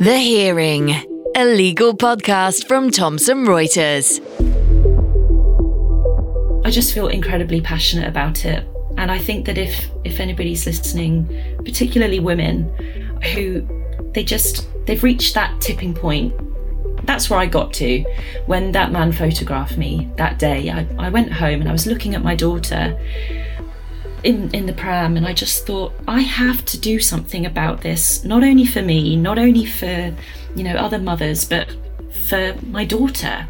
The Hearing, a legal podcast from Thomson Reuters. I just feel incredibly passionate about it. And I think that if anybody's listening, particularly women, who they've reached that tipping point. That's where I got to when that man photographed me that day. I went home and I was looking at my daughter in the pram, and I just thought, I have to do something about this, not only for me, not only for, you know, other mothers, but for my daughter.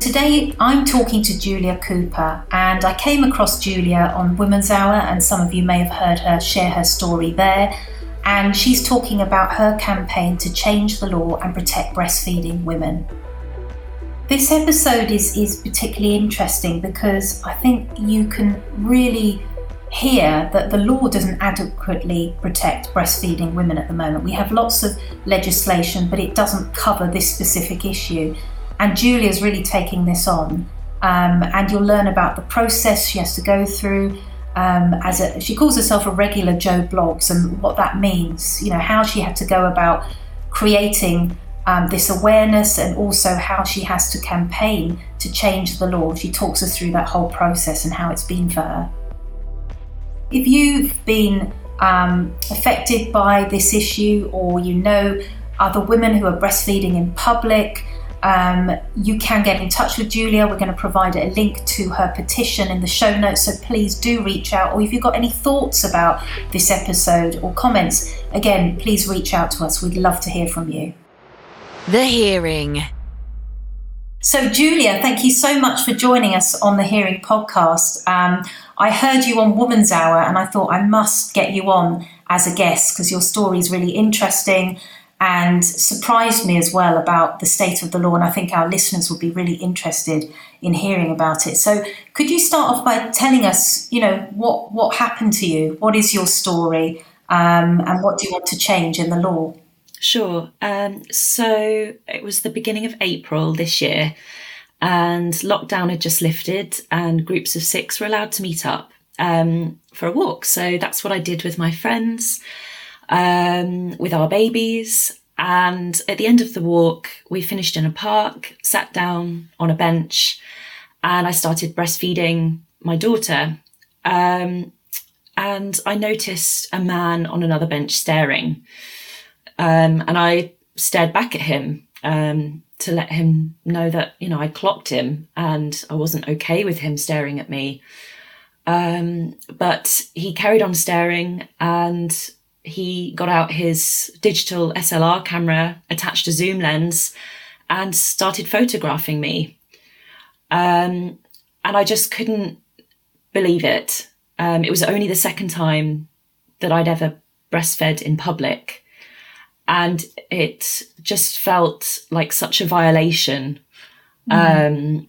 Today I'm talking to Julia Cooper, and I came across Julia on Women's Hour, and some of you may have heard her share her story there. And she's talking about her campaign to change the law and protect breastfeeding women. This episode is particularly interesting because I think you can really hear that the law doesn't adequately protect breastfeeding women at the moment. We have lots of legislation, but it doesn't cover this specific issue. And Julia's really taking this on. And you'll learn about the process she has to go through. She calls herself a regular Joe Bloggs, and what that means, you know, how she had to go about creating this awareness, and also how she has to campaign to change the law. She talks us through that whole process and how it's been for her. If you've been affected by this issue, or you know other women who are breastfeeding in public, you can get in touch with Julia. We're going to provide a link to her petition in the show notes, so please do reach out. Or if you've got any thoughts about this episode or comments, again, please reach out to us. We'd love to hear from you. The Hearing. So Julia, thank you so much for joining us on The Hearing podcast. I heard you on Woman's Hour, and I thought I must get you on as a guest because your story is really interesting and surprised me as well about the state of the law, and I think our listeners would be really interested in hearing about it. So could you start off by telling us, you know, what happened to you? What is your story, and what do you want to change in the law? Sure. So it was the beginning of April this year, and lockdown had just lifted, and groups of six were allowed to meet up for a walk. So that's what I did with my friends, with our babies. And at the end of the walk, we finished in a park, sat down on a bench, and I started breastfeeding my daughter. And I noticed a man on another bench staring. And I stared back at him to let him know that, you know, I clocked him and I wasn't okay with him staring at me. But he carried on staring, and he got out his digital SLR camera, attached a zoom lens, and started photographing me. And I just couldn't believe it. It was only the second time that I'd ever breastfed in public. And it just felt like such a violation. And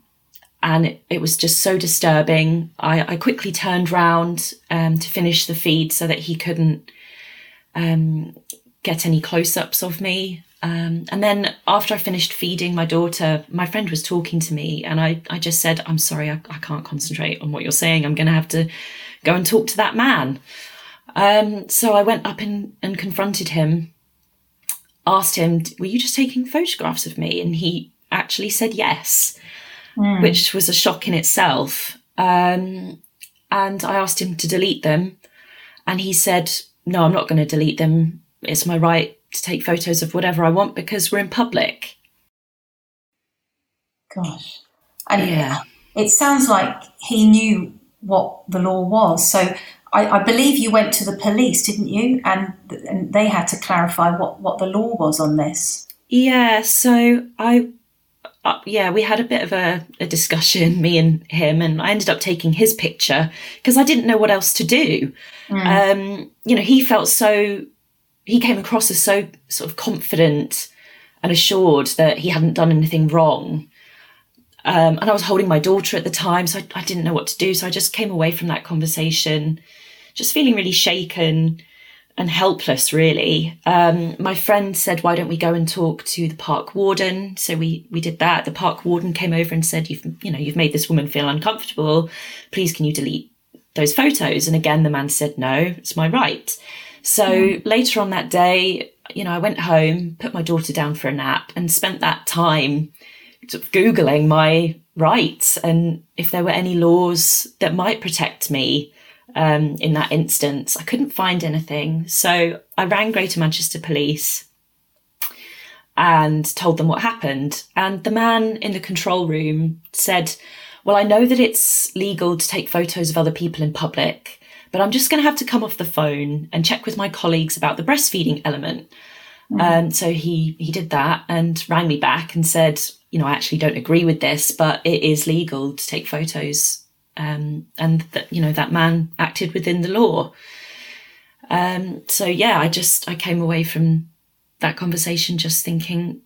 it was just so disturbing. I quickly turned round to finish the feed so that he couldn't get any close-ups of me. And then after I finished feeding my daughter, my friend was talking to me, and I just said, I'm sorry, I can't concentrate on what you're saying. I'm going to have to go and talk to that man. So I went up and confronted him, asked him, were you just taking photographs of me? And he actually said yes, which was a shock in itself. And I asked him to delete them, and he said, no, I'm not going to delete them. It's my right to take photos of whatever I want because we're in public. Gosh. And yeah, it sounds like he knew what the law was. So I believe you went to the police, didn't you? And they had to clarify what the law was on this. Yeah, so we had a bit of a discussion, me and him, and I ended up taking his picture because I didn't know what else to do. You know, he came across as so sort of confident and assured that he hadn't done anything wrong. And I was holding my daughter at the time, so I didn't know what to do. So I just came away from that conversation just feeling really shaken and helpless, really. My friend said, why don't we go and talk to the park warden? So we did that. The park warden came over and said, you've made this woman feel uncomfortable. Please, can you delete those photos? And again, the man said, no, it's my right. So later on that day, you know, I went home, put my daughter down for a nap and spent that time sort of Googling my rights and if there were any laws that might protect me in that instance. I couldn't find anything. So I rang Greater Manchester Police and told them what happened. And the man in the control room said, well, I know that it's legal to take photos of other people in public, but I'm just going to have to come off the phone and check with my colleagues about the breastfeeding element. So he did that and rang me back and said, you know, I actually don't agree with this, but it is legal to take photos. And that, you know, that man acted within the law. So yeah, I came away from that conversation just thinking,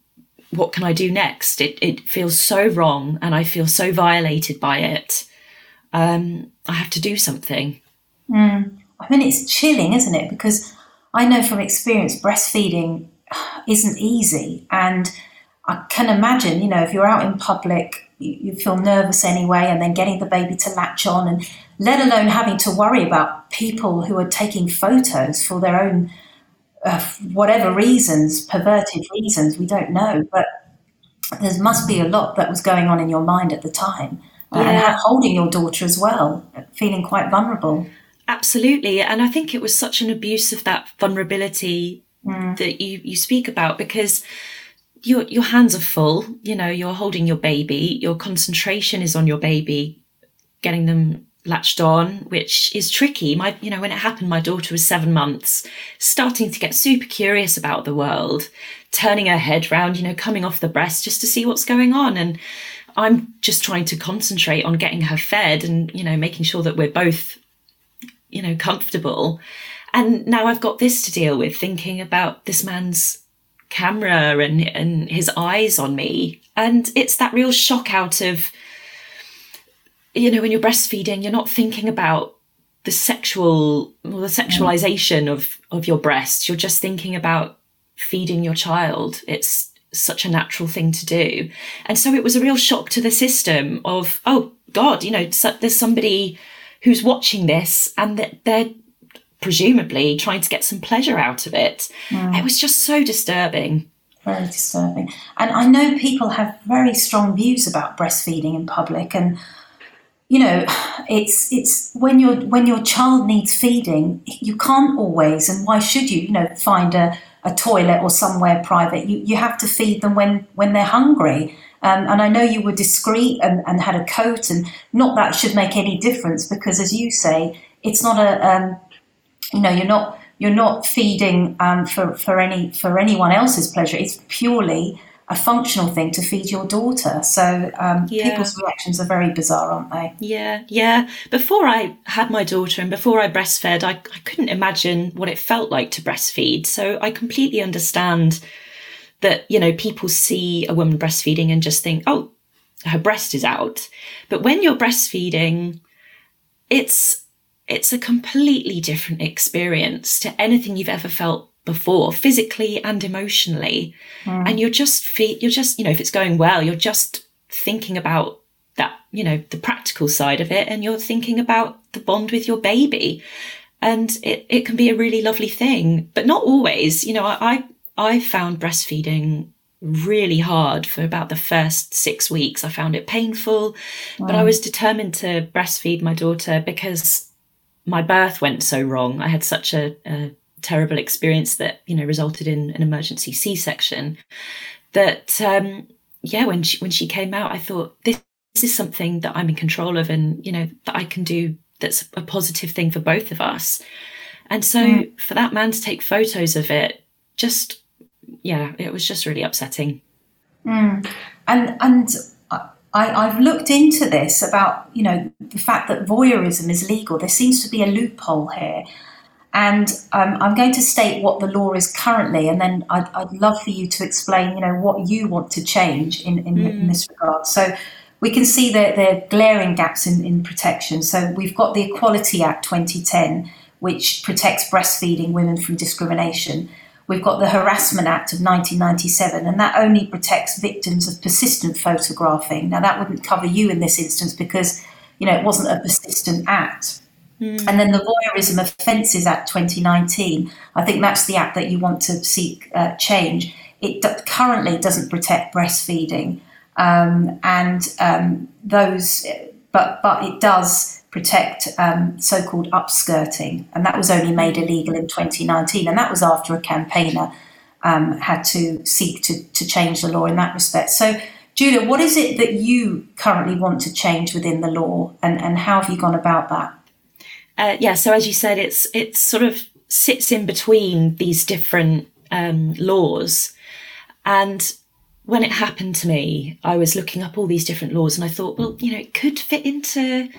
what can I do next? It feels so wrong and I feel so violated by it. I have to do something. I mean, it's chilling, isn't it? Because I know from experience, breastfeeding isn't easy. And I can imagine, you know, if you're out in public, you feel nervous anyway, and then getting the baby to latch on, and let alone having to worry about people who are taking photos for their own whatever reasons, perverted reasons, we don't know. But there must be a lot that was going on in your mind at the time. And holding your daughter as well, feeling quite vulnerable. Absolutely. And I think it was such an abuse of that vulnerability that you speak about, because your hands are full, you know, you're holding your baby, your concentration is on your baby, getting them latched on, which is tricky. You know, when it happened, my daughter was 7 months, starting to get super curious about the world, turning her head round, you know, coming off the breast just to see what's going on. And I'm just trying to concentrate on getting her fed and, you know, making sure that we're both, you know, comfortable. And now I've got this to deal with, thinking about this man's camera and his eyes on me. And it's that real shock out of, you know, when you're breastfeeding, you're not thinking about the sexualization of your breasts. You're just thinking about feeding your child. It's such a natural thing to do. And so it was a real shock to the system of, oh God, you know, there's somebody who's watching this and that they're presumably trying to get some pleasure out of it. It was just so disturbing. Very disturbing. And I know people have very strong views about breastfeeding in public, and you know, it's when your child needs feeding, you can't always, and why should you know, find a toilet or somewhere private. You have to feed them when they're hungry. And I know you were discreet and had a coat, and not that should make any difference, because as you say, it's not a you know, you're not feeding for anyone else's pleasure. It's purely a functional thing to feed your daughter. So people's reactions are very bizarre, aren't they? Yeah. Before I had my daughter and before I breastfed, I couldn't imagine what it felt like to breastfeed. So I completely understand that, you know, people see a woman breastfeeding and just think, oh, her breast is out. But when you're breastfeeding, it's a completely different experience to anything you've ever felt before, physically and emotionally. And you're just you know, if it's going well, you're just thinking about that, you know, the practical side of it, and you're thinking about the bond with your baby. And it can be a really lovely thing, but not always. You know, I found breastfeeding really hard for about the first 6 weeks. I found it painful, but I was determined to breastfeed my daughter because my birth went so wrong. I had such a terrible experience that, you know, resulted in an emergency C-section that when she came out, I thought this is something that I'm in control of, and you know, that I can do, that's a positive thing for both of us. And so for that man to take photos of it, just it was just really upsetting. And I've looked into this about, you know, the fact that voyeurism is legal. There seems to be a loophole here. And I'm going to state what the law is currently, and then I'd love for you to explain, you know, what you want to change in this regard. So we can see that there are glaring gaps in protection. So we've got the Equality Act 2010, which protects breastfeeding women from discrimination. We've got the Harassment Act of 1997, and that only protects victims of persistent photographing. Now, that wouldn't cover you in this instance because, you know, it wasn't a persistent act. And then the Voyeurism Offences Act 2019, I think that's the act that you want to seek change. It currently doesn't protect breastfeeding, but it does protect so-called upskirting, and that was only made illegal in 2019, and that was after a campaigner had to seek to change the law in that respect. So, Julia, what is it that you currently want to change within the law, and how have you gone about that? So as you said, it sort of sits in between these different laws. And when it happened to me, I was looking up all these different laws and I thought, well, you know, it could fit into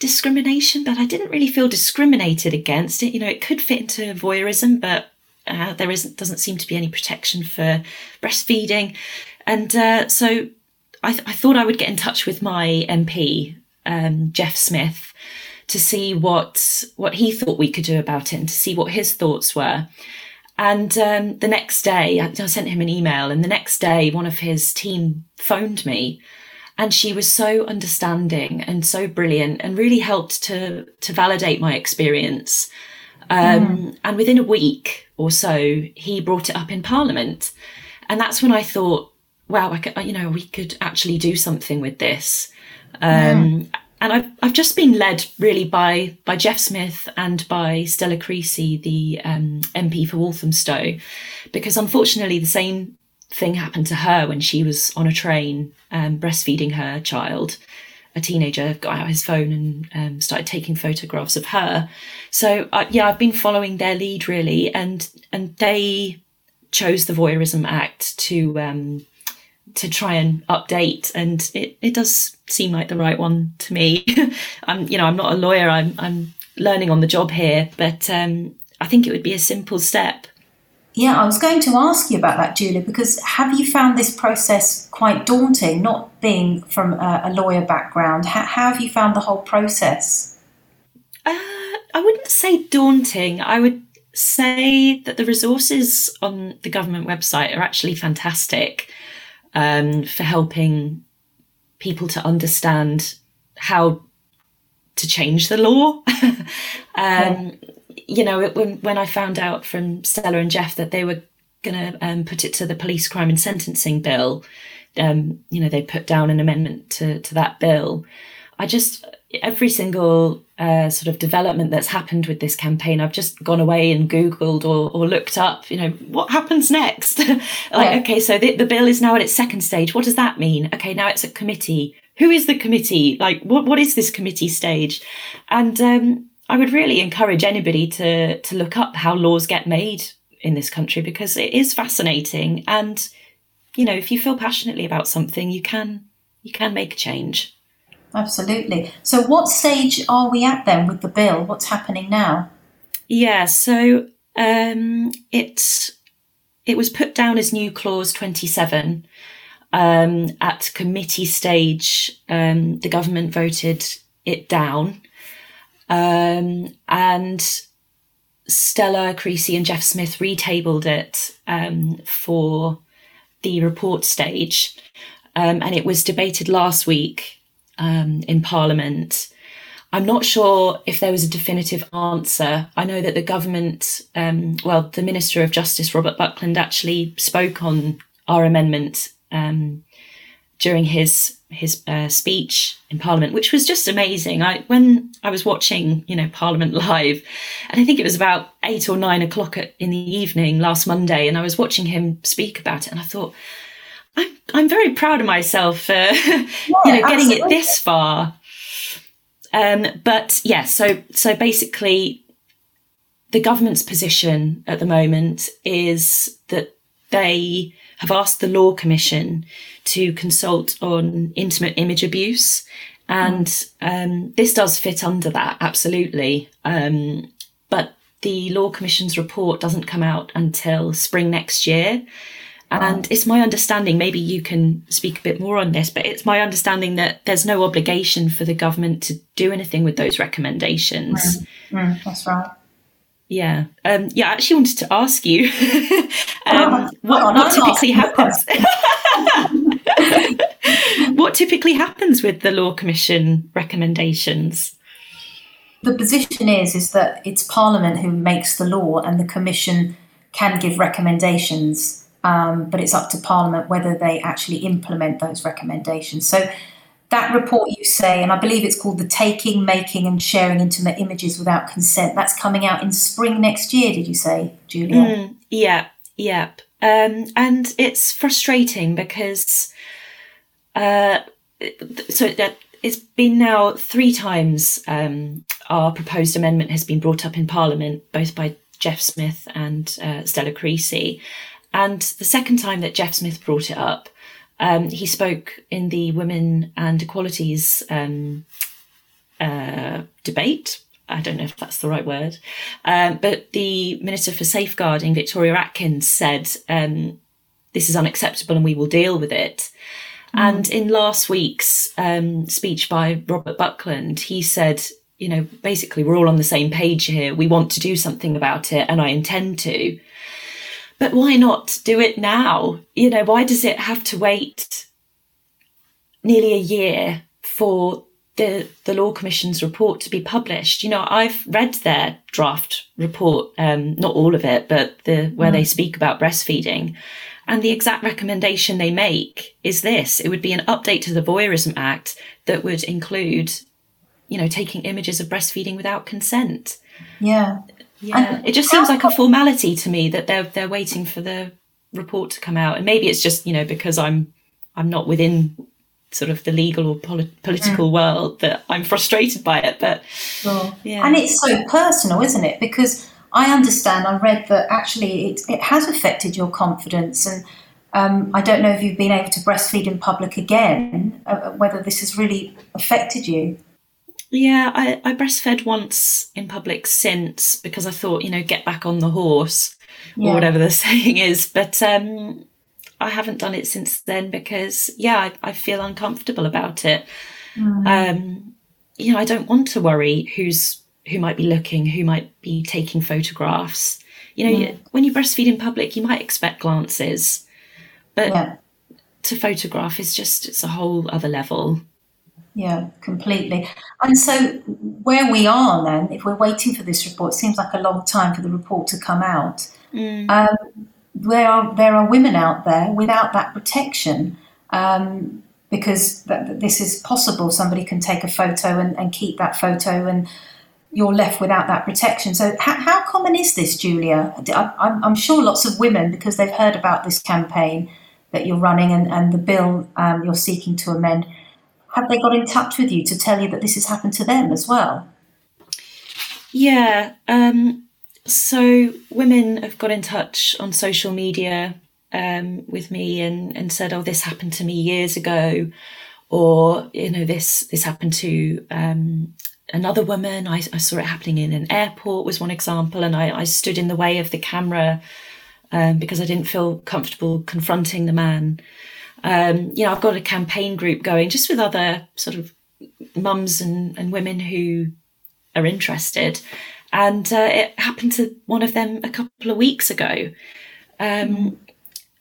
discrimination, but I didn't really feel discriminated against it. You know, it could fit into voyeurism, but there doesn't seem to be any protection for breastfeeding. And so I thought I would get in touch with my MP, Jeff Smith, to see what he thought we could do about it and to see what his thoughts were. And the next day, I sent him an email, and the next day one of his team phoned me, and she was so understanding and so brilliant and really helped to validate my experience. And within a week or so, he brought it up in Parliament. And that's when I thought, wow, we could actually do something with this. And I've just been led really by Jeff Smith and by Stella Creasy, the MP for Walthamstow, because unfortunately the same thing happened to her when she was on a train breastfeeding her child. A teenager got out his phone and started taking photographs of her. So I've been following their lead really, and they chose the Voyeurism Act to try and update, and it does seem like the right one to me. I'm not a lawyer, I'm learning on the job here, but I think it would be a simple step. Yeah, I was going to ask you about that, Julia, because have you found this process quite daunting, not being from a lawyer background? How have you found the whole process? I wouldn't say daunting. I would say that the resources on the government website are actually fantastic. For helping people to understand how to change the law. When I found out from Stella and Jeff that they were going to put it to the Police Crime and Sentencing Bill, they put down an amendment to that bill. Every single sort of development that's happened with this campaign, I've just gone away and Googled or looked up, what happens next? Okay, so the bill is now at its second stage. What does that mean? Okay, now it's a committee. Who is the committee? What is this committee stage? And I would really encourage anybody to look up how laws get made in this country, because it is fascinating. And, if you feel passionately about something, you can make a change. Absolutely. So what stage are we at then with the bill? What's happening now? Yeah, so it was put down as new clause 27 at committee stage. The government voted it down, and Stella Creasy and Jeff Smith retabled it for the report stage, and it was debated last week in Parliament. I'm not sure if there was a definitive answer. I know that the government, the Minister of Justice, Robert Buckland, actually spoke on our amendment during his speech in Parliament, which was just amazing. When I was watching, Parliament Live, and I think it was about 8 or 9 o'clock in the evening last Monday, and I was watching him speak about it, and I thought, I'm very proud of myself for getting it this far. So basically the government's position at the moment is that they have asked the Law Commission to consult on intimate image abuse, and this does fit under that, absolutely. But the Law Commission's report doesn't come out until spring next year. And it's my understanding, maybe you can speak a bit more on this, but it's my understanding that there's no obligation for the government to do anything with those recommendations. That's right. Yeah. I actually wanted to ask you what typically happens with the Law Commission recommendations? The position is that it's Parliament who makes the law, and the Commission can give recommendations, but it's up to Parliament whether they actually implement those recommendations. So that report you say, and I believe it's called the Taking, Making and Sharing Intimate Images Without Consent, that's coming out in spring next year, did you say, Julia? Yeah. And it's frustrating because it's been now three times our proposed amendment has been brought up in Parliament, both by Jeff Smith and Stella Creasy. And the second time that Jeff Smith brought it up, he spoke in the Women and Equalities debate. I don't know if that's the right word. But the Minister for Safeguarding, Victoria Atkins, said, this is unacceptable and we will deal with it. And in last week's speech by Robert Buckland, he said, you know, basically, we're all on the same page here. We want to do something about it, and I intend to. But why not do it now? You know, why does it have to wait nearly a year for the Law Commission's report to be published? You know, I've read their draft report, not all of it, but where they speak about breastfeeding. And the exact recommendation they make is this. It would be an update to the Voyeurism Act that would include, you know, taking images of breastfeeding without consent. Yeah. It just seems like a formality to me that they're waiting for the report to come out. And maybe it's just, you know, because I'm not within sort of the legal or political world that I'm frustrated by it. But sure. Yeah. And it's so personal, isn't it? Because I understand, I read that actually it has affected your confidence, and I don't know if you've been able to breastfeed in public again, whether this has really affected you. Yeah, I breastfed once in public since, because I thought, you know, get back on the horse, or whatever the saying is. But I haven't done it since then because, I feel uncomfortable about it. You know, I don't want to worry who might be looking, who might be taking photographs. You know, when you breastfeed in public, you might expect glances, but to photograph is just, it's a whole other level. Yeah, completely. And so where we are then, if we're waiting for this report, it seems like a long time for the report to come out. There are women out there without that protection, because this is possible. Somebody can take a photo and keep that photo, and you're left without that protection. So how common is this, Julia? I'm sure lots of women, because they've heard about this campaign that you're running and the bill you're seeking to amend, have they got in touch with you to tell you that this has happened to them as well? Yeah. So women have got in touch on social media with me and said, oh, this happened to me years ago, or, you know, this happened to another woman. I saw it happening in an airport was one example, and I stood in the way of the camera because I didn't feel comfortable confronting the man. You know, I've got a campaign group going just with other sort of mums and women who are interested, and it happened to one of them a couple of weeks ago. And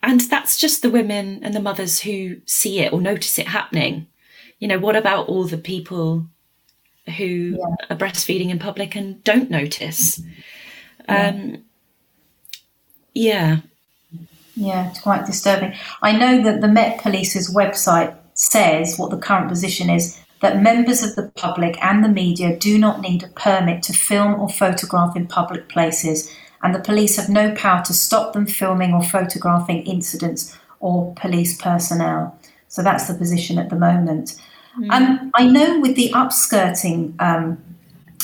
that's just the women and the mothers who see it or notice it happening. You know, what about all the people who are breastfeeding in public and don't notice? It's quite disturbing. I know that the Met Police's website says what the current position is, that members of the public and the media do not need a permit to film or photograph in public places, and the police have no power to stop them filming or photographing incidents or police personnel. So that's the position at the moment. I know with the upskirting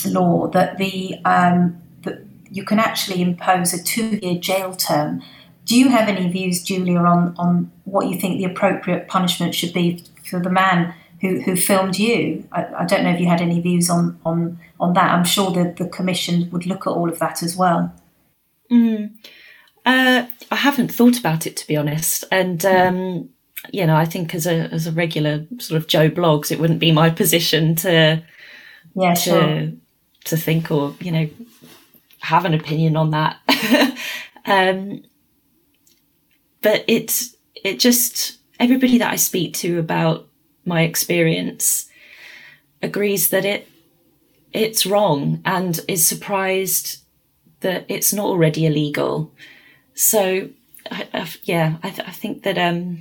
law that that you can actually impose a 2-year jail term. Do you have any views, Julia, on what you think the appropriate punishment should be for the man who filmed you? I don't know if you had any views on that. I'm sure that the Commission would look at all of that as well. I haven't thought about it, to be honest, and you know, I think as a regular sort of Joe Blogs, it wouldn't be my position to think or, you know, have an opinion on that. But it just, everybody that I speak to about my experience agrees that it it's wrong and is surprised that it's not already illegal. So, I think that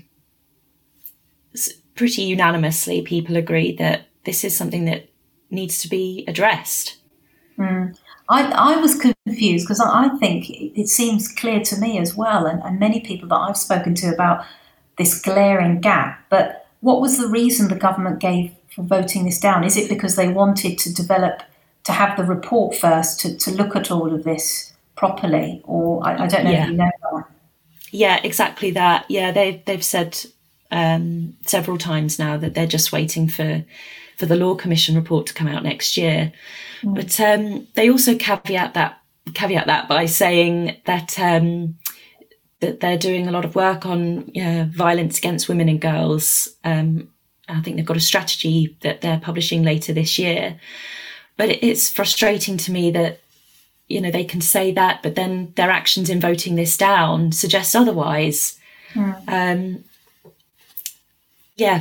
pretty unanimously people agree that this is something that needs to be addressed. Mm. I was confused because I think it seems clear to me as well, and many people that I've spoken to about this glaring gap. But what was the reason the government gave for voting this down? Is it because they wanted to develop, to have the report first, to look at all of this properly? Or I don't know if you know that. Yeah, exactly that. Yeah, they've said several times now that they're just waiting for the Law Commission report to come out next year. Mm. But they also caveat that by saying that that they're doing a lot of work on violence against women and girls. I think they've got a strategy that they're publishing later this year. But it's frustrating to me that, you know, they can say that, but then their actions in voting this down suggest otherwise. Mm.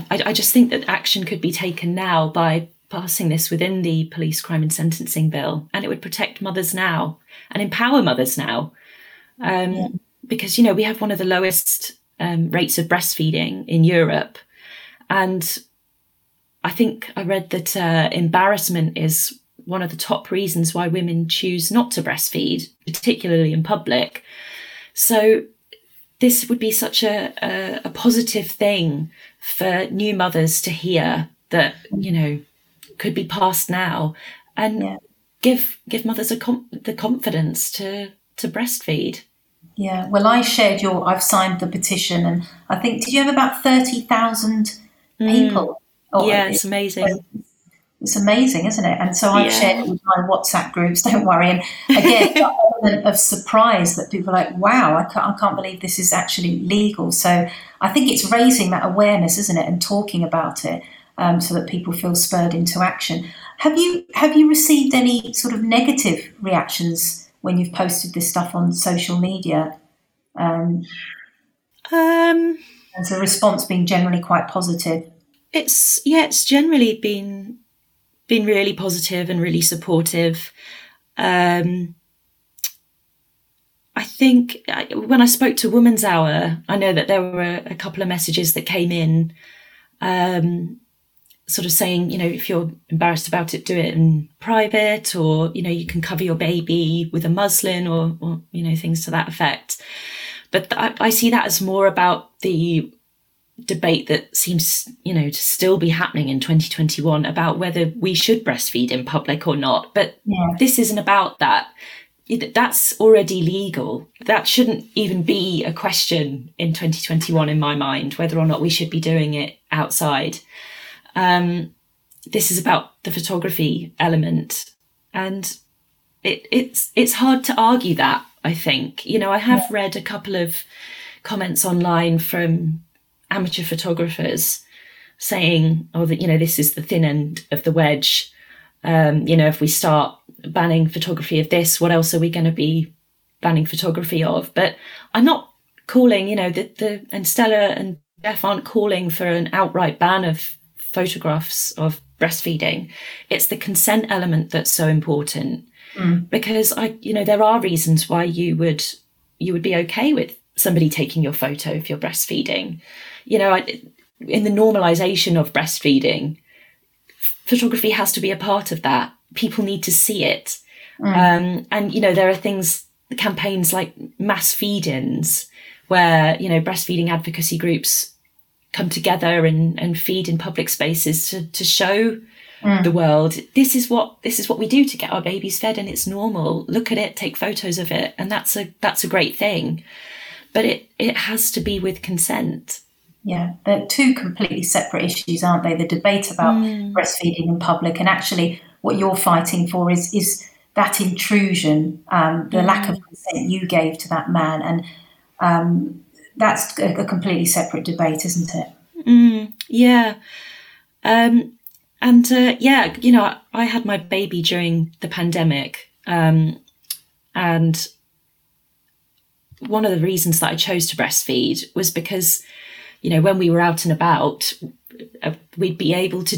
I just think that action could be taken now by passing this within the Police Crime and Sentencing Bill, and it would protect mothers now and empower mothers now. Because, you know, we have one of the lowest rates of breastfeeding in Europe. And I think I read that embarrassment is one of the top reasons why women choose not to breastfeed, particularly in public. So this would be such a positive thing for new mothers to hear that, you know, could be passed now and give mothers the confidence to breastfeed. Yeah, well, I've signed the petition, and I think, did you have about 30,000 people? It's amazing. It's amazing, isn't it? And so I've shared it with my WhatsApp groups, don't worry. And again, that element of surprise that people are like, wow, I can't believe this is actually legal. So I think it's raising that awareness, isn't it, and talking about it so that people feel spurred into action. Have you received any sort of negative reactions when you've posted this stuff on social media? And the response being generally quite positive. It's generally been really positive and really supportive. I think when I spoke to Woman's Hour, I know that there were a couple of messages that came in sort of saying, you know, if you're embarrassed about it, do it in private, or, you know, you can cover your baby with a muslin or you know, things to that effect. But I see that as more about the debate that seems, you know, to still be happening in 2021 about whether we should breastfeed in public or not. But this isn't about that. That's already legal. That shouldn't even be a question in 2021 in my mind, whether or not we should be doing it outside. This is about the photography element, and it's hard to argue that, I think. You know, I have read a couple of comments online from amateur photographers saying, oh, that, you know, this is the thin end of the wedge. You know, if we start banning photography of this, what else are we going to be banning photography of? But I'm not calling, you know, and Stella and Jeff aren't calling for an outright ban of photographs of breastfeeding. It's the consent element that's so important, because there are reasons why you would be okay with somebody taking your photo if you're breastfeeding. You know, in the normalization of breastfeeding, photography has to be a part of that. People need to see it. And, you know, there are things, campaigns like mass feed-ins where, you know, breastfeeding advocacy groups come together and feed in public spaces to show the world, this is what we do to get our babies fed, and it's normal. Look at it, take photos of it, and that's a great thing. But it has to be with consent. Yeah, they're two completely separate issues, aren't they? The debate about breastfeeding in public, and actually what you're fighting for is that intrusion, the lack of consent you gave to that man, and that's a completely separate debate, isn't it? You know, I had my baby during the pandemic, and one of the reasons that I chose to breastfeed was because, you know, when we were out and about, we'd be able to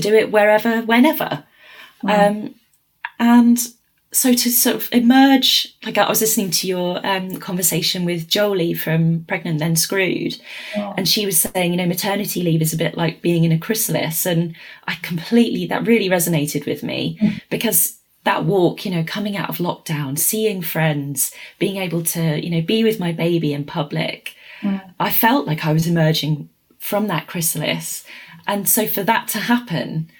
do it wherever, whenever. And so to sort of emerge, like I was listening to your conversation with Jolie from Pregnant Then Screwed, and she was saying, you know, maternity leave is a bit like being in a chrysalis. And I completely, that really resonated with me, because that walk, you know, coming out of lockdown, seeing friends, being able to, you know, be with my baby in public, I felt like I was emerging from that chrysalis. And so for that to happen,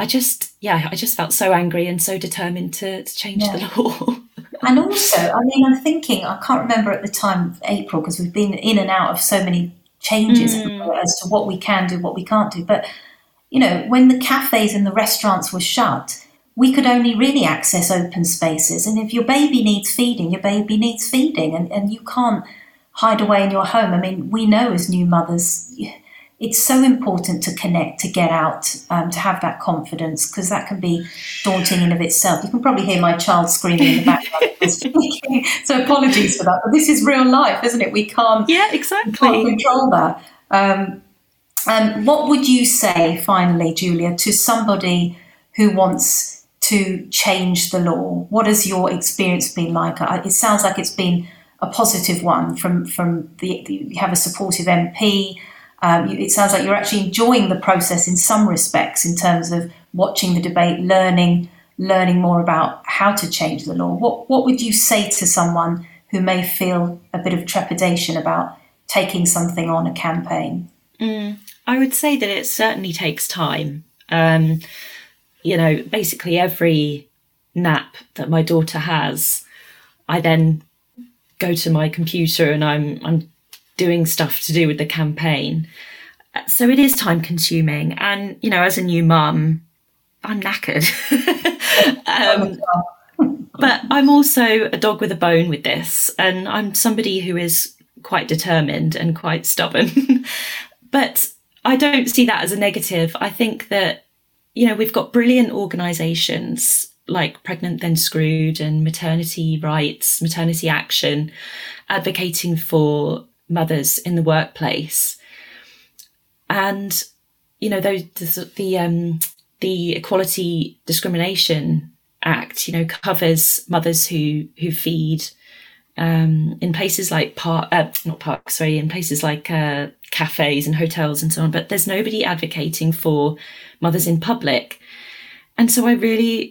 I just felt so angry and so determined to change the law. And also, I mean, I'm thinking, I can't remember at the time, April, because we've been in and out of so many changes as to what we can do, what we can't do. But, you know, when the cafes and the restaurants were shut, we could only really access open spaces. And if your baby needs feeding, your baby needs feeding, and you can't hide away in your home. I mean, we know as new mothers, it's so important to connect, to get out, to have that confidence, because that can be daunting in of itself. You can probably hear my child screaming in the background. So apologies for that. But this is real life, isn't it? We can't, we can't control that. What would you say, finally, Julia, to somebody who wants to change the law? What has your experience been like? It sounds like it's been a positive one you have a supportive MP. It sounds like you're actually enjoying the process in some respects, in terms of watching the debate, learning more about how to change the law. What would you say to someone who may feel a bit of trepidation about taking something on a campaign? I would say that it certainly takes time. You know, basically every nap that my daughter has, I then go to my computer and I'm doing stuff to do with the campaign. So it is time consuming. And, you know, as a new mum, I'm knackered. But I'm also a dog with a bone with this. And I'm somebody who is quite determined and quite stubborn. But I don't see that as a negative. I think that, you know, we've got brilliant organisations like Pregnant Then Screwed and Maternity Rights, Maternity Action, advocating for mothers in the workplace. And, you know, the Equality Discrimination Act, you know, covers mothers who feed in places like cafes and hotels and so on, but there's nobody advocating for mothers in public. And so I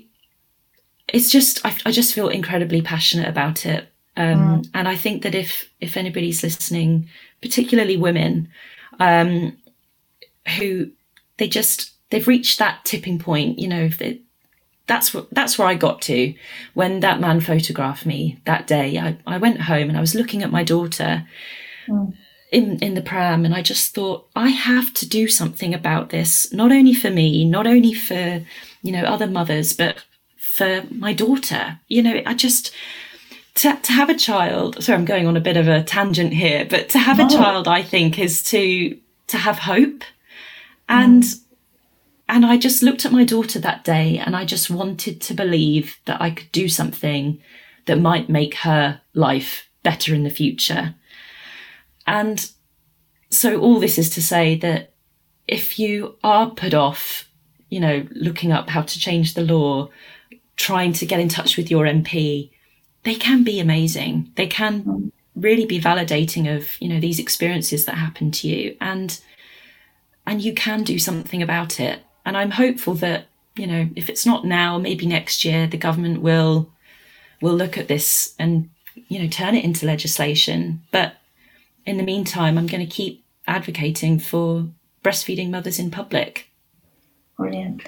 just feel incredibly passionate about it. And I think that if anybody's listening, particularly women, who they've reached that tipping point, you know, that's where I got to when that man photographed me that day. I went home and I was looking at my daughter in the pram, and I just thought, I have to do something about this, not only for me, not only for, you know, other mothers, but for my daughter. You know, I just... To have a child, sorry, I'm going on a bit of a tangent here, but to have a child, I think, is to have hope. And I just looked at my daughter that day, and I just wanted to believe that I could do something that might make her life better in the future. And so all this is to say that if you are put off, you know, looking up how to change the law, trying to get in touch with your MP, they can be amazing. They can really be validating of, you know, these experiences that happen to you, and you can do something about it. And I'm hopeful that, you know, if it's not now, maybe next year, the government will look at this and, you know, turn it into legislation. But in the meantime, I'm going to keep advocating for breastfeeding mothers in public. Brilliant.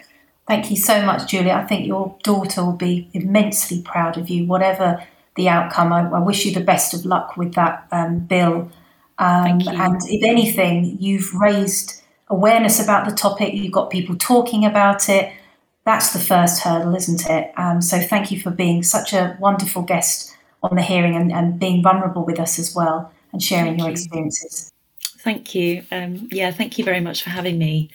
Thank you so much, Julia. I think your daughter will be immensely proud of you, whatever the outcome. I wish you the best of luck with that bill. And if anything, you've raised awareness about the topic. You've got people talking about it. That's the first hurdle, isn't it? So thank you for being such a wonderful guest on The Hearing, and being vulnerable with us as well, and sharing your experiences. Thank you. Thank you very much for having me.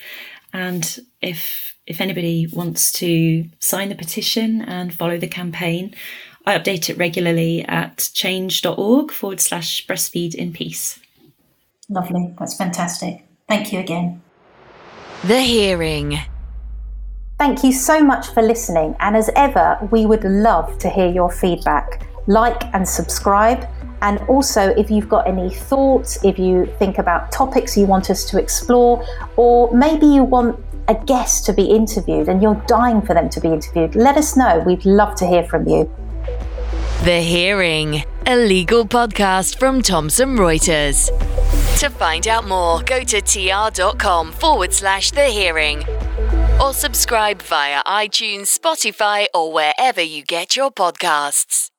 And if anybody wants to sign the petition and follow the campaign, I update it regularly at change.org/breastfeedinpeace. Lovely. That's fantastic. Thank you again. The Hearing. Thank you so much for listening, and as ever, we would love to hear your feedback. Like and subscribe, and also if you've got any thoughts, if you think about topics you want us to explore, or maybe you want a guest to be interviewed and you're dying for them to be interviewed, let us know. We'd love to hear from you. The Hearing, a legal podcast from Thomson Reuters. To find out more, go to tr.com/The Hearing. Or subscribe via iTunes, Spotify, or wherever you get your podcasts.